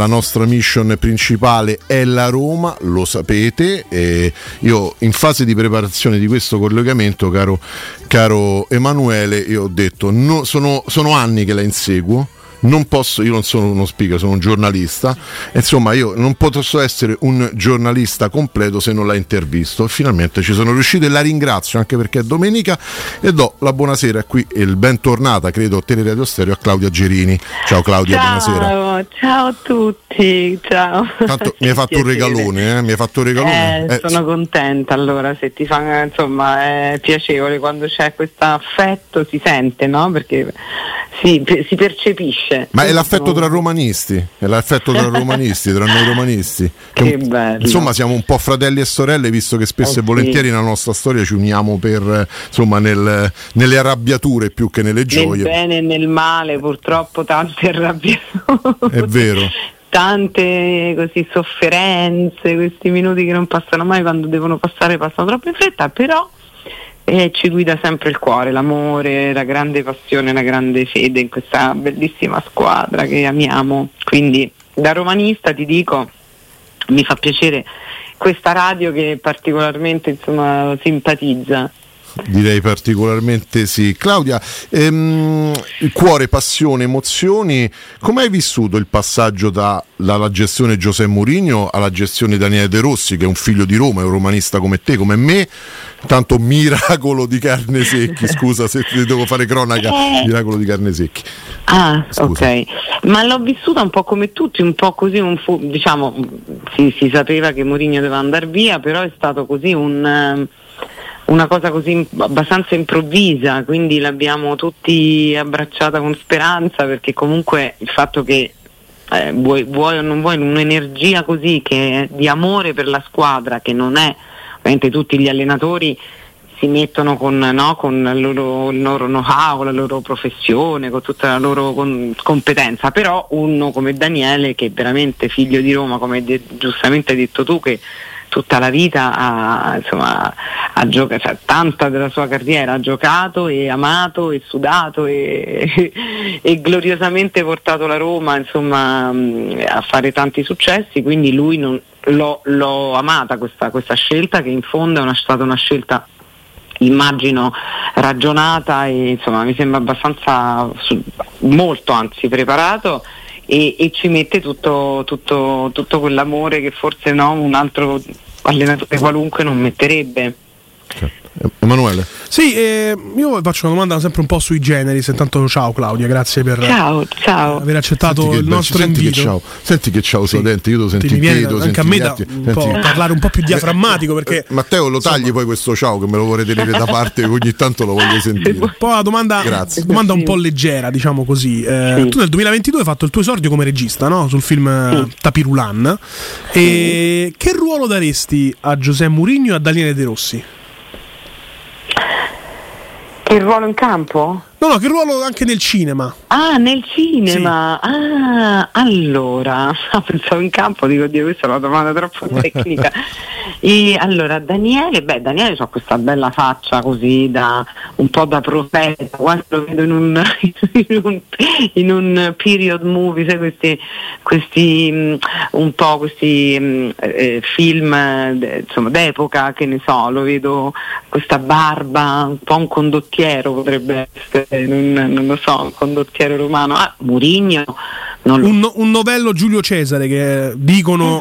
la nostra mission principale è la Roma, lo sapete, e io in fase di preparazione di questo collegamento, caro Emanuele, io ho detto no, sono anni che la inseguo. Non posso, io non sono uno speaker, sono un giornalista, insomma io non posso essere un giornalista completo se non la intervisto. Finalmente ci sono riuscito e la ringrazio anche perché è domenica, e do la buonasera qui e il bentornata, credo, Teleradio Stereo a Claudia Gerini. Ciao Claudia, ciao, buonasera. Ciao a tutti, ciao. Tanto mi hai fatto un regalone, mi hai fatto un regalone. Sono contenta allora, se ti fa, insomma, è piacevole quando c'è questo affetto, si sente, no? Perché si percepisce. Ma è l'affetto tra romanisti, tra noi romanisti. Che bello. Insomma, siamo un po' fratelli e sorelle, visto che spesso e volentieri nella nostra storia ci uniamo per, insomma, nelle arrabbiature più che nelle gioie. Nel bene e nel male, purtroppo tante arrabbiature. È vero. Tante così sofferenze, questi minuti che non passano mai, quando devono passare passano troppo in fretta, però ci guida sempre il cuore, l'amore, la grande passione, la grande fede in questa bellissima squadra che amiamo. Quindi da romanista ti dico, mi fa piacere questa radio che particolarmente, insomma, simpatizza. Direi particolarmente sì. Claudia, il cuore, passione, emozioni, come hai vissuto il passaggio dalla gestione José Mourinho alla gestione Daniele De Rossi, che è un figlio di Roma, è un romanista come te, come me, tanto miracolo di carne secchi, scusa se ti devo fare cronaca, miracolo di carne secchi. Ah, scusa. Ok, ma l'ho vissuta un po' come tutti, un po' così, diciamo, si sapeva che Mourinho doveva andare via, però è stato così una cosa così abbastanza improvvisa, quindi l'abbiamo tutti abbracciata con speranza, perché comunque il fatto che vuoi o non vuoi, un'energia così che è di amore per la squadra, che non è, ovviamente tutti gli allenatori si mettono con il loro know-how, la loro professione, con tutta la loro competenza, però uno come Daniele, che è veramente figlio di Roma, come giustamente hai detto tu, che tutta la vita ha giocato, cioè, tanta della sua carriera ha giocato e amato e sudato e gloriosamente portato la Roma, insomma, a fare tanti successi, quindi lui l'ho amata questa scelta, che in fondo è stata una scelta, immagino, ragionata e, insomma, mi sembra abbastanza, molto anzi preparato. E ci mette tutto quell'amore che forse no, un altro allenatore qualunque non metterebbe. Emanuele. Sì, io faccio una domanda sempre un po' sui generis. Intanto ciao Claudia, grazie per aver accettato il nostro invito. Senti che ciao sì. Io devo sentire anche a me parlare un po' più diaframmatico, perché Matteo lo tagli, insomma, poi questo ciao che me lo vorrei tenere da parte, ogni tanto lo voglio sentire. Poi la domanda un po' leggera, diciamo così. Tu nel 2022 hai fatto il tuo esordio come regista, no? Sul film Tapirulan. E che ruolo daresti a José Mourinho e a Daniele De Rossi? Il ruolo in campo? No, che ruolo anche nel cinema. Ah, nel cinema. Sì. Ah, allora, pensavo in campo, dico, Dio, questa è una domanda troppo tecnica. E allora, Daniele c'ha questa bella faccia così, da un po' da profeta, quando lo vedo in un period movie, sai, questi un po' questi film, insomma, d'epoca, che ne so, lo vedo questa barba, un po' un condottiero potrebbe essere, non lo so, un condottiero romano. Ah, Mourinho un novello Giulio Cesare, che dicono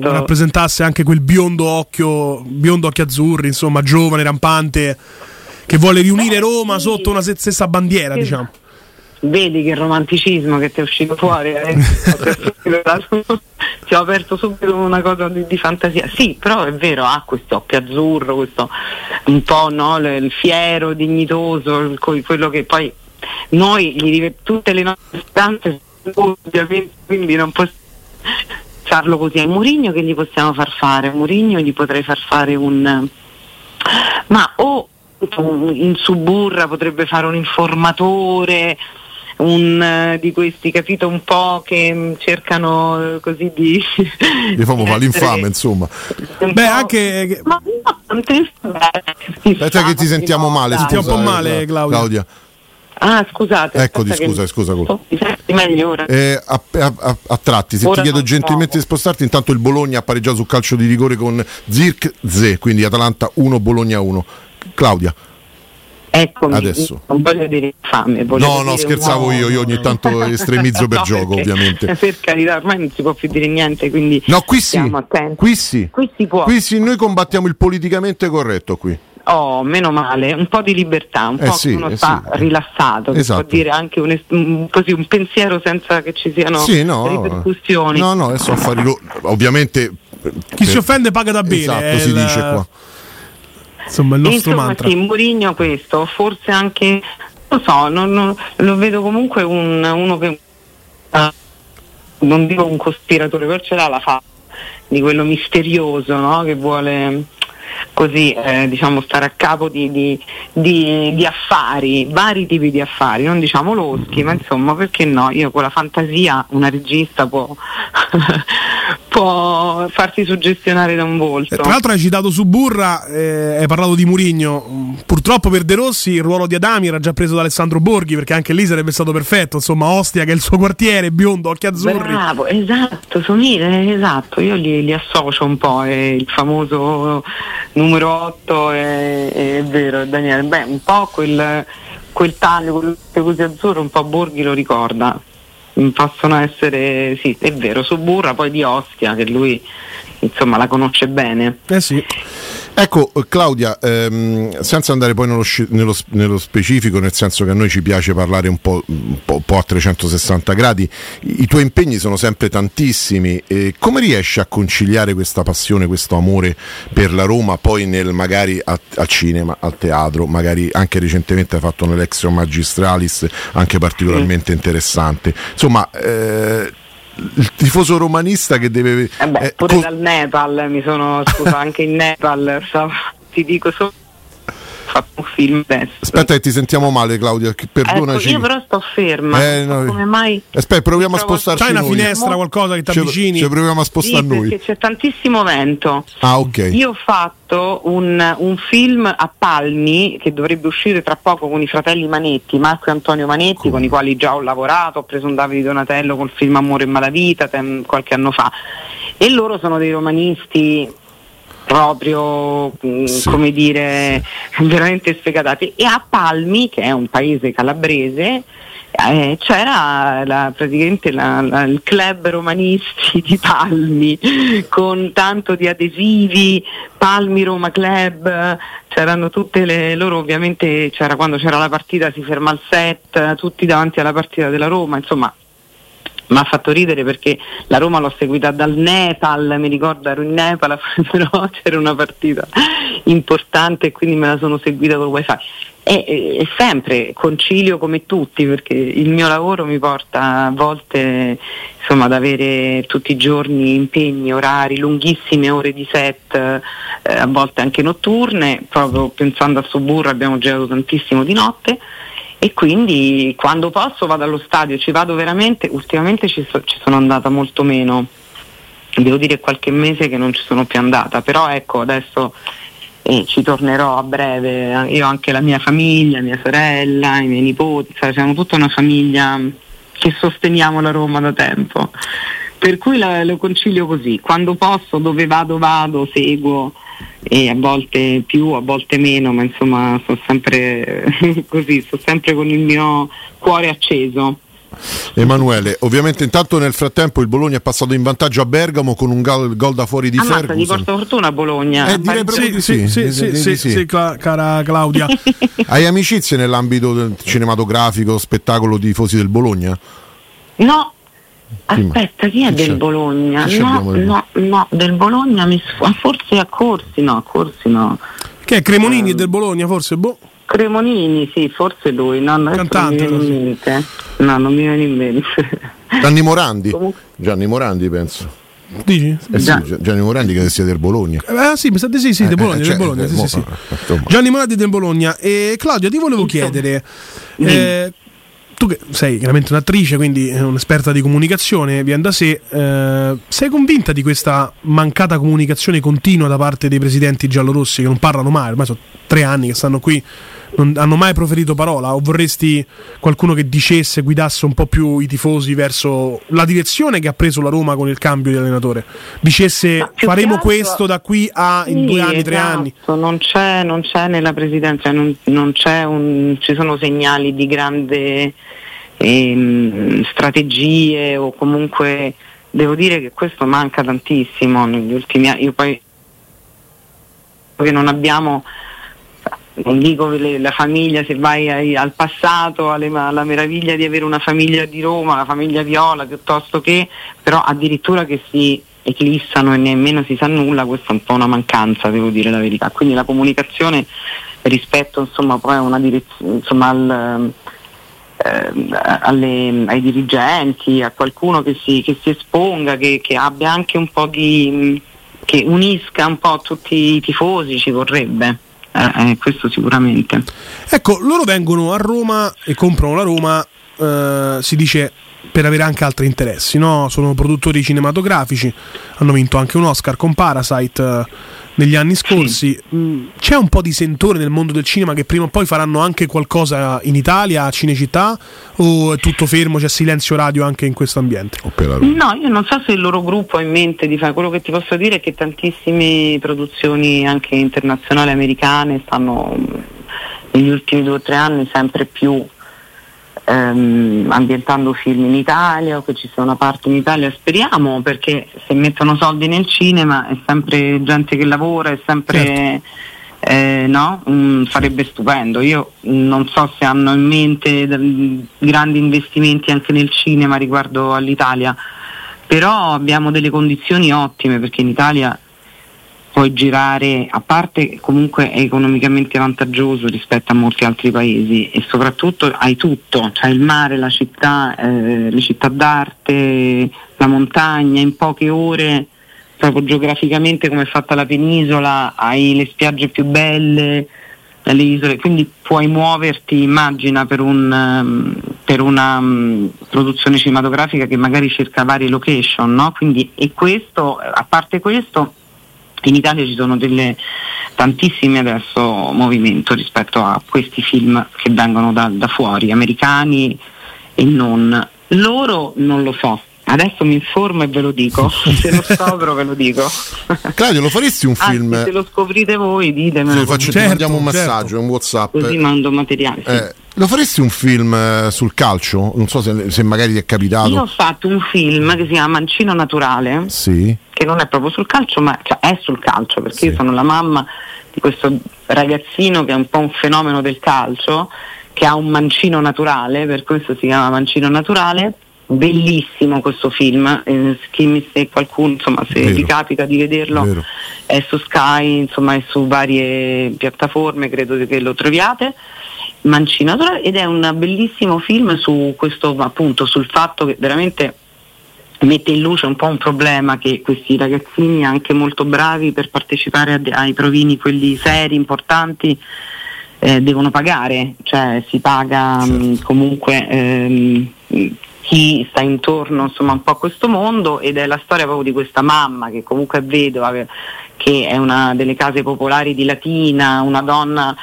rappresentasse anche quel biondo occhi azzurri, insomma, giovane, rampante, che vuole riunire Roma sotto una stessa bandiera, diciamo. Vedi che romanticismo che ti è uscito fuori, ti ho aperto subito una cosa di fantasia. Sì, però è vero, questo occhio azzurro, questo un po', no, il fiero, dignitoso, quello che poi noi tutte le nostre stanze, ovviamente, quindi non possiamo farlo così. A Mourinho che gli possiamo far fare? A Mourinho gli potrei far fare in Suburra potrebbe fare un informatore, di questi, capito, un po' che cercano così di fa l'infame, insomma. Beh, anche aspetta che ti sentiamo male, scusa, un po' male, Claudia. Ah, scusate. Ecco di scusa. Mi senti meglio ora? A tratti, se ora ti chiedo gentilmente di spostarti, intanto il Bologna ha pareggiato sul calcio di rigore con Zirkzee, quindi Atalanta 1, Bologna 1. Claudia. Eccomi, adesso. Non voglio dire fame. No, scherzavo io ogni tanto estremizzo per gioco, perché, ovviamente. Per carità, ormai non si può più dire niente, quindi no, qui siamo attenti. Qui si può. Qui sì, noi combattiamo il politicamente corretto qui. Oh, meno male, un po' di libertà, un po' sì, che uno sta rilassato, esatto. Può dire anche così un pensiero senza che ci siano ripercussioni. No, adesso affari ovviamente. Chi si offende paga da bere. Esatto, si dice qua. Insomma, il nostro mantra. Sì, Mourinho questo, forse anche, lo so, non lo vedo comunque uno che non dico un cospiratore, però ce l'ha la fa di quello misterioso, no? Che vuole così stare a capo di affari, vari tipi di affari, non diciamo loschi, ma insomma, perché no? Io con la fantasia una regista può farsi suggestionare da un volto. Tra l'altro hai citato Suburra, hai parlato di Mourinho. Purtroppo per De Rossi il ruolo di Adami era già preso da Alessandro Borghi, perché anche lì sarebbe stato perfetto, insomma, Ostia che è il suo quartiere, biondo, occhi azzurri. Bravo, esatto, somiglia, esatto, io li associo un po', il famoso numero 8 è vero, Daniele, un po' quel taglio, quello così azzurro, un po' Borghi lo ricorda. Possono essere, sì, è vero, Suburra, poi di Ostia, che lui insomma la conosce bene. Sì. Ecco Claudia, senza andare poi nello specifico, nel senso che a noi ci piace parlare un po' a 360 gradi, i tuoi impegni sono sempre tantissimi, come riesci a conciliare questa passione, questo amore per la Roma poi magari al cinema, al teatro, magari anche recentemente hai fatto un'elezione magistralis anche particolarmente interessante, insomma... il tifoso romanista che deve dal Nepal mi sono scusa anche in Nepal ti dico solo fatto un film adesso. Aspetta che ti sentiamo male Claudia, perdonaci, io però sto ferma come mai proviamo a spostarci, c'hai una finestra qualcosa che ti avvicini, ci proviamo a spostare noi perché c'è tantissimo vento. Ok, io ho fatto un film a Palmi che dovrebbe uscire tra poco con i fratelli Manetti, Marco e Antonio Manetti, con i quali già ho lavorato, ho preso un Davide Donatello col film Amore e Malavita qualche anno fa, e loro sono dei romanisti proprio veramente sfegatati, e a Palmi, che è un paese calabrese, c'era il club romanisti di Palmi con tanto di adesivi, Palmi Roma Club, c'erano tutte loro ovviamente, quando c'era la partita si ferma il set, tutti davanti alla partita della Roma, insomma. Mi ha fatto ridere perché la Roma l'ho seguita dal Nepal, mi ricordo ero in Nepal, però c'era una partita importante e quindi me la sono seguita col wifi. E sempre concilio come tutti, perché il mio lavoro mi porta a volte ad avere tutti i giorni impegni, orari, lunghissime ore di set, a volte anche notturne, proprio pensando a Suburra abbiamo girato tantissimo di notte. E quindi quando posso vado allo stadio, ci vado veramente, ultimamente ci sono andata molto meno, devo dire qualche mese che non ci sono più andata, però ecco adesso ci tornerò a breve, io ho anche la mia famiglia, mia sorella, i miei nipoti, siamo tutta una famiglia che sosteniamo la Roma da tempo, per cui lo concilio così, quando posso, dove vado, seguo, e a volte più, a volte meno, ma insomma sono sempre così, sto sempre con il mio cuore acceso. Emanuele, ovviamente intanto nel frattempo il Bologna è passato in vantaggio a Bergamo con un gol da fuori di Ferguson. Ammazza, ti porta fortuna a Bologna. Direi proprio sì, cara Claudia. Hai amicizie nell'ambito del cinematografico, spettacolo, tifosi del Bologna? No. Aspetta, chi è del Bologna? No, del Bologna forse a Corsi no. Che è Cremonini del Bologna forse? Boh. Cremonini, sì, forse lui, no, cantante, non mi viene in mente. Gianni Morandi penso. Dici? Sì, Gianni Morandi che sia del Bologna. Sì, mi sa di sì, del Bologna, Gianni Morandi del Bologna. E Claudio, ti volevo chiedere tu che sei chiaramente un'attrice, quindi un'esperta di comunicazione, vien da sé, sei convinta di questa mancata comunicazione continua da parte dei presidenti giallorossi che non parlano mai, ormai sono 3 anni che stanno qui non hanno mai proferito parola, o vorresti qualcuno che dicesse, guidasse un po' più i tifosi verso la direzione che ha preso la Roma con il cambio di allenatore, dicesse faremo altro, questo da qui a in 2 anni, esatto, 3 anni. Non c'è nella presidenza, non c'è un, ci sono segnali di grande strategie, o comunque devo dire che questo manca tantissimo negli ultimi anni. Io poi che non abbiamo, non dico la famiglia, se vai al passato, alla meraviglia di avere una famiglia di Roma, la famiglia Viola, piuttosto che, però addirittura che si eclissano e nemmeno si sa nulla, questa è un po' una mancanza, devo dire la verità. Quindi la comunicazione rispetto, insomma, poi a una direzione, insomma, ai dirigenti, a qualcuno che si esponga, che abbia anche un po' di, che unisca un po' tutti i tifosi, ci vorrebbe. Questo sicuramente. Ecco, loro vengono a Roma e comprano la Roma, si dice, per avere anche altri interessi, no? Sono produttori cinematografici, hanno vinto anche un Oscar con Parasite negli anni scorsi. Sì. C'è un po' di sentore nel mondo del cinema che prima o poi faranno anche qualcosa in Italia, a Cinecittà, o è tutto fermo, c'è silenzio radio anche in questo ambiente? No, io non so se il loro gruppo ha in mente di fare, quello che ti posso dire è che tantissime produzioni anche internazionali americane stanno negli ultimi 2 o 3 anni sempre più ambientando film in Italia, o che ci sia una parte in Italia, speriamo, perché se mettono soldi nel cinema è sempre gente che lavora, è sempre certo. Sarebbe stupendo. Io non so se hanno in mente grandi investimenti anche nel cinema riguardo all'Italia, però abbiamo delle condizioni ottime, perché in Italia puoi girare, a parte comunque è economicamente vantaggioso rispetto a molti altri paesi, e soprattutto hai tutto, c'hai il mare, la città, le città d'arte, la montagna, in poche ore, proprio geograficamente come è fatta la penisola, hai le spiagge più belle, le isole, quindi puoi muoverti, immagina, per una produzione cinematografica che magari cerca varie location, no? Quindi, e questo, a parte questo, in Italia ci sono tantissime adesso movimento rispetto a questi film che vengono da fuori, americani e non. Loro non lo so, adesso mi informo e ve lo dico, se lo scopro ve lo dico. Claudio, lo faresti un film? Anzi, se lo scoprite voi ditemelo, mandiamo un messaggio, un WhatsApp, così mando materiale, sì. Lo faresti un film sul calcio? Non so se magari ti è capitato. Io ho fatto un film che si chiama Mancino Naturale, sì, che non è proprio sul calcio, ma cioè, è sul calcio, perché sì, io sono la mamma di questo ragazzino che è un po' un fenomeno del calcio, che ha un mancino naturale, per questo si chiama Mancino Naturale. Bellissimo questo film, se qualcuno, insomma, se vi capita di vederlo, vero, è su Sky, insomma, è su varie piattaforme, credo che lo troviate, Mancino Naturale, ed è un bellissimo film su questo, appunto, sul fatto che veramente mette in luce un po' un problema che questi ragazzini, anche molto bravi per partecipare ai provini, quelli seri, importanti, devono pagare, cioè si paga, certo, comunque chi sta intorno, insomma, un po' a questo mondo, ed è la storia proprio di questa mamma che comunque è vedova, che è una delle case popolari di Latina, una donna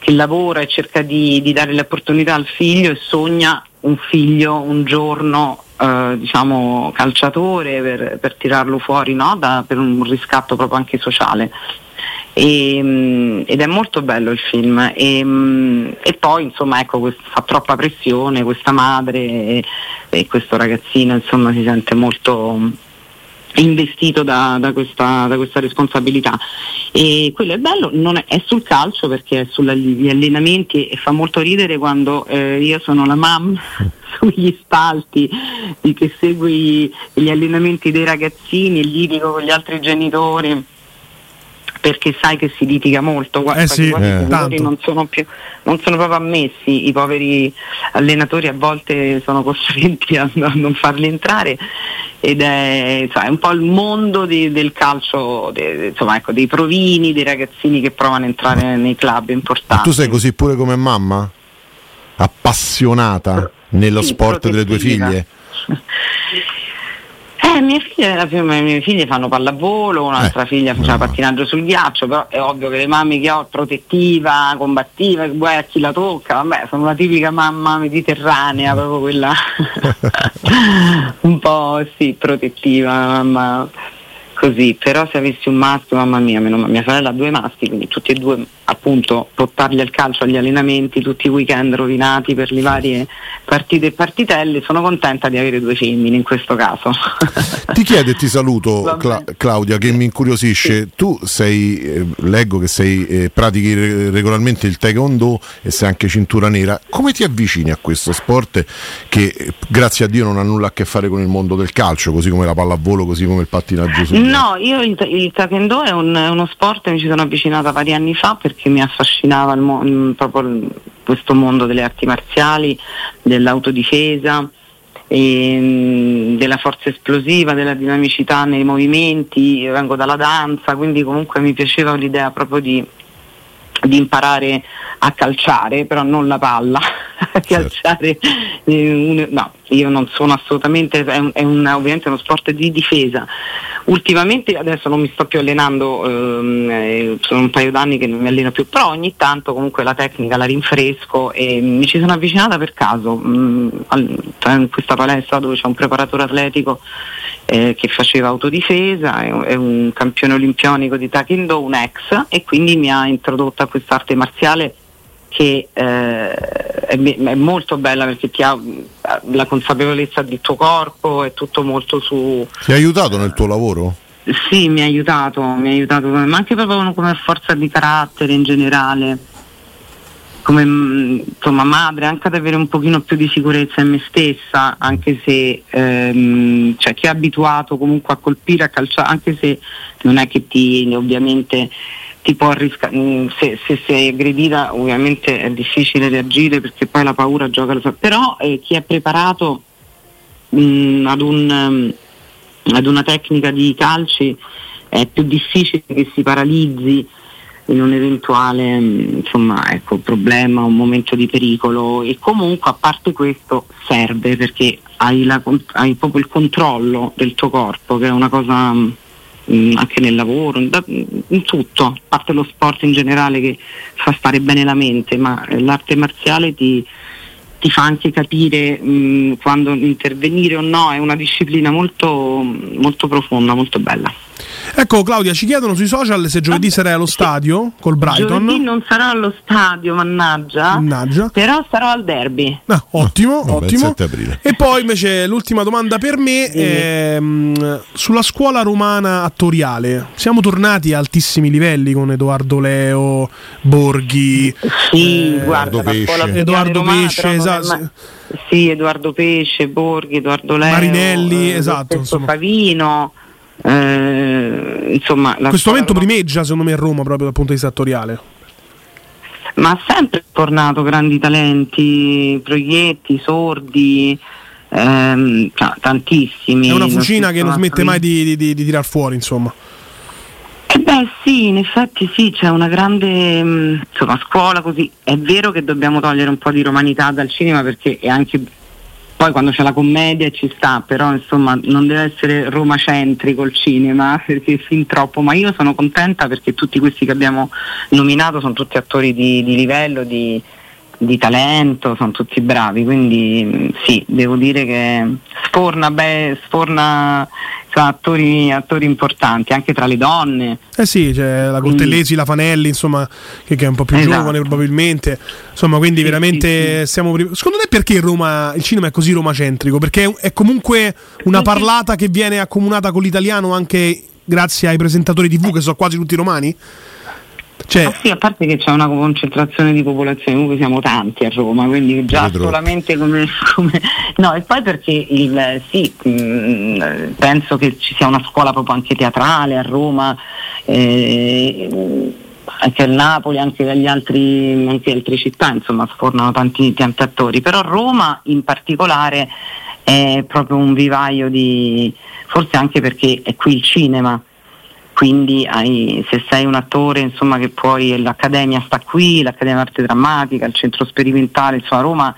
che lavora e cerca di dare l'opportunità al figlio, e sogna un figlio un giorno calciatore, per tirarlo fuori, no? Per un riscatto proprio anche sociale. Ed è molto bello il film, e poi, insomma, ecco, fa troppa pressione questa madre, e questo ragazzino, insomma, si sente molto investito da questa responsabilità, e quello è bello. Non è sul calcio, perché è sugli allenamenti, e fa molto ridere quando io sono la mamma sugli spalti, che segui gli allenamenti dei ragazzini e litigo con gli altri genitori, perché sai che si litiga molto, guarda, sì, non sono proprio ammessi, i poveri allenatori a volte sono costretti a non farli entrare, ed è un po' il mondo del calcio, insomma, ecco, dei provini, dei ragazzini che provano a entrare nei club importanti. Ma tu sei così pure come mamma? Appassionata nello sport delle tue figlie? Le mie figlie fanno pallavolo, un'altra figlia faceva pattinaggio sul ghiaccio, però è ovvio che le mamme che ho, protettiva, combattiva, guai a chi la tocca, vabbè, sono la tipica mamma mediterranea, proprio quella un po' sì, protettiva, mamma così. Però se avessi un maschio, mamma mia, mia sorella ha due maschi, quindi tutti e due appunto portarli al calcio, agli allenamenti, tutti i weekend rovinati per le varie partite e partitelle. Sono contenta di avere due femmine in questo caso. Ti chiedo e ti saluto Claudia, che mi incuriosisce, sì. Tu sei, leggo che sei, pratichi regolarmente il taekwondo e sei anche cintura nera. Come ti avvicini a questo sport che grazie a Dio non ha nulla a che fare con il mondo del calcio, così come la pallavolo, così come il pattinaggio su? No, io il taekwondo è uno sport che mi ci sono avvicinata vari anni fa perché mi affascinava proprio questo mondo delle arti marziali, dell'autodifesa, della forza esplosiva, della dinamicità nei movimenti. Io vengo dalla danza, quindi comunque mi piaceva l'idea proprio di imparare a calciare, però non la palla, a calciare, no, io non sono assolutamente, ovviamente uno sport di difesa. Ultimamente adesso non mi sto più allenando, sono un paio d'anni che non mi alleno più, però ogni tanto comunque la tecnica la rinfresco e mi ci sono avvicinata per caso, in questa palestra dove c'è un preparatore atletico che faceva autodifesa, è un campione olimpionico di taekwondo, un ex, e quindi mi ha introdotta a quest'arte marziale che è molto bella perché ti ha la consapevolezza del tuo corpo, è tutto molto su. Ti ha aiutato nel tuo lavoro? Sì, mi ha aiutato, ma anche proprio come forza di carattere in generale, come insomma madre, anche ad avere un pochino più di sicurezza in me stessa, anche se cioè chi è abituato comunque a colpire, a calciare, anche se non è che ti ovviamente tipo se sei aggredita ovviamente è difficile reagire perché poi la paura gioca la sua, però chi è preparato ad una tecnica di calci è più difficile che si paralizzi in un eventuale problema, un momento di pericolo. E comunque a parte questo serve perché hai proprio il controllo del tuo corpo, che è una cosa anche nel lavoro, in tutto, a parte lo sport in generale che fa stare bene la mente, ma l'arte marziale ti fa anche capire quando intervenire o no. È una disciplina molto, molto profonda, molto bella. Ecco Claudia, ci chiedono sui social se giovedì sarai allo stadio col Brighton. Giovedì non sarò allo stadio, mannaggia. Però sarò al derby. Ottimo. E poi invece l'ultima domanda per me è, sulla scuola romana attoriale. Siamo tornati a altissimi livelli con Edoardo Leo, Borghi, Edoardo Pesce, Borghi, Edoardo Leo, Marinelli, Favino. Questo momento primeggia secondo me a Roma proprio dal punto di vista attoriale, ma ha sempre tornato grandi talenti, Proietti, Sordi, tantissimi. È una fucina che non smette mai di tirar fuori, insomma. Sì, in effetti sì, c'è una grande scuola così. È vero che dobbiamo togliere un po' di romanità dal cinema, perché è anche poi quando c'è la commedia ci sta, però insomma non deve essere romacentrico il cinema, perché è fin troppo. Ma io sono contenta perché tutti questi che abbiamo nominato sono tutti attori di livello, di talento, sono tutti bravi, quindi sì, devo dire che sforna attori importanti anche tra le donne. C'è la Cortellesi, la Fanelli, insomma, che è un po' più giovane probabilmente, insomma, quindi veramente siamo. Secondo te perché Roma, il cinema è così romacentrico? Perché è comunque una parlata che viene accomunata con l'italiano anche grazie ai presentatori TV che sono quasi tutti romani? A parte che c'è una concentrazione di popolazione, comunque siamo tanti a Roma, quindi già solamente come no. E poi perché penso che ci sia una scuola proprio anche teatrale a Roma, anche a Napoli, anche dagli altri, anche altre città, insomma, sfornano tanti attori, però Roma in particolare è proprio un vivaio di, forse anche perché è qui il cinema. Quindi se sei un attore, insomma, che poi l'Accademia sta qui, l'Accademia d'Arte Drammatica, il Centro Sperimentale, insomma Roma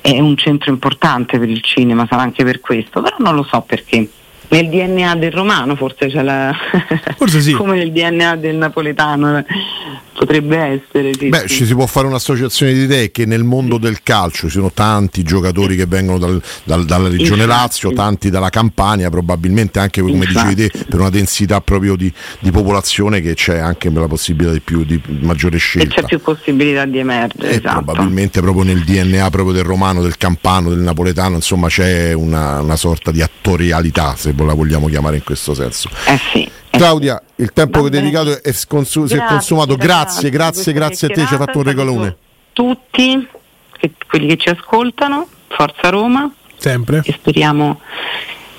è un centro importante per il cinema, sarà anche per questo, però non lo so perché. nel DNA del romano, forse c'è la forse sì. Come nel DNA del napoletano potrebbe essere, sì, beh sì. Ci si può fare un'associazione di idee che nel mondo del calcio ci sono tanti giocatori che vengono dalla regione Lazio, tanti dalla Campania, probabilmente anche come dicevi te per una densità proprio di popolazione che c'è anche per la possibilità di maggiore scelta e c'è più possibilità di emergere, esatto. Probabilmente proprio nel DNA proprio del romano, del campano, del napoletano, insomma c'è una sorta di attorialità, se la vogliamo chiamare in questo senso. Sì. Claudia, il tempo che dedicato è si è consumato. Grazie a te, ci hai fatto un regalone. Tutti quelli che ci ascoltano, forza Roma. Sempre. E speriamo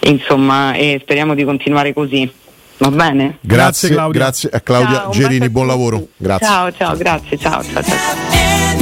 di continuare così. Va bene? Grazie Claudia. Grazie a Claudia Gerini, buon lavoro. Grazie. Ciao, grazie. Ciao.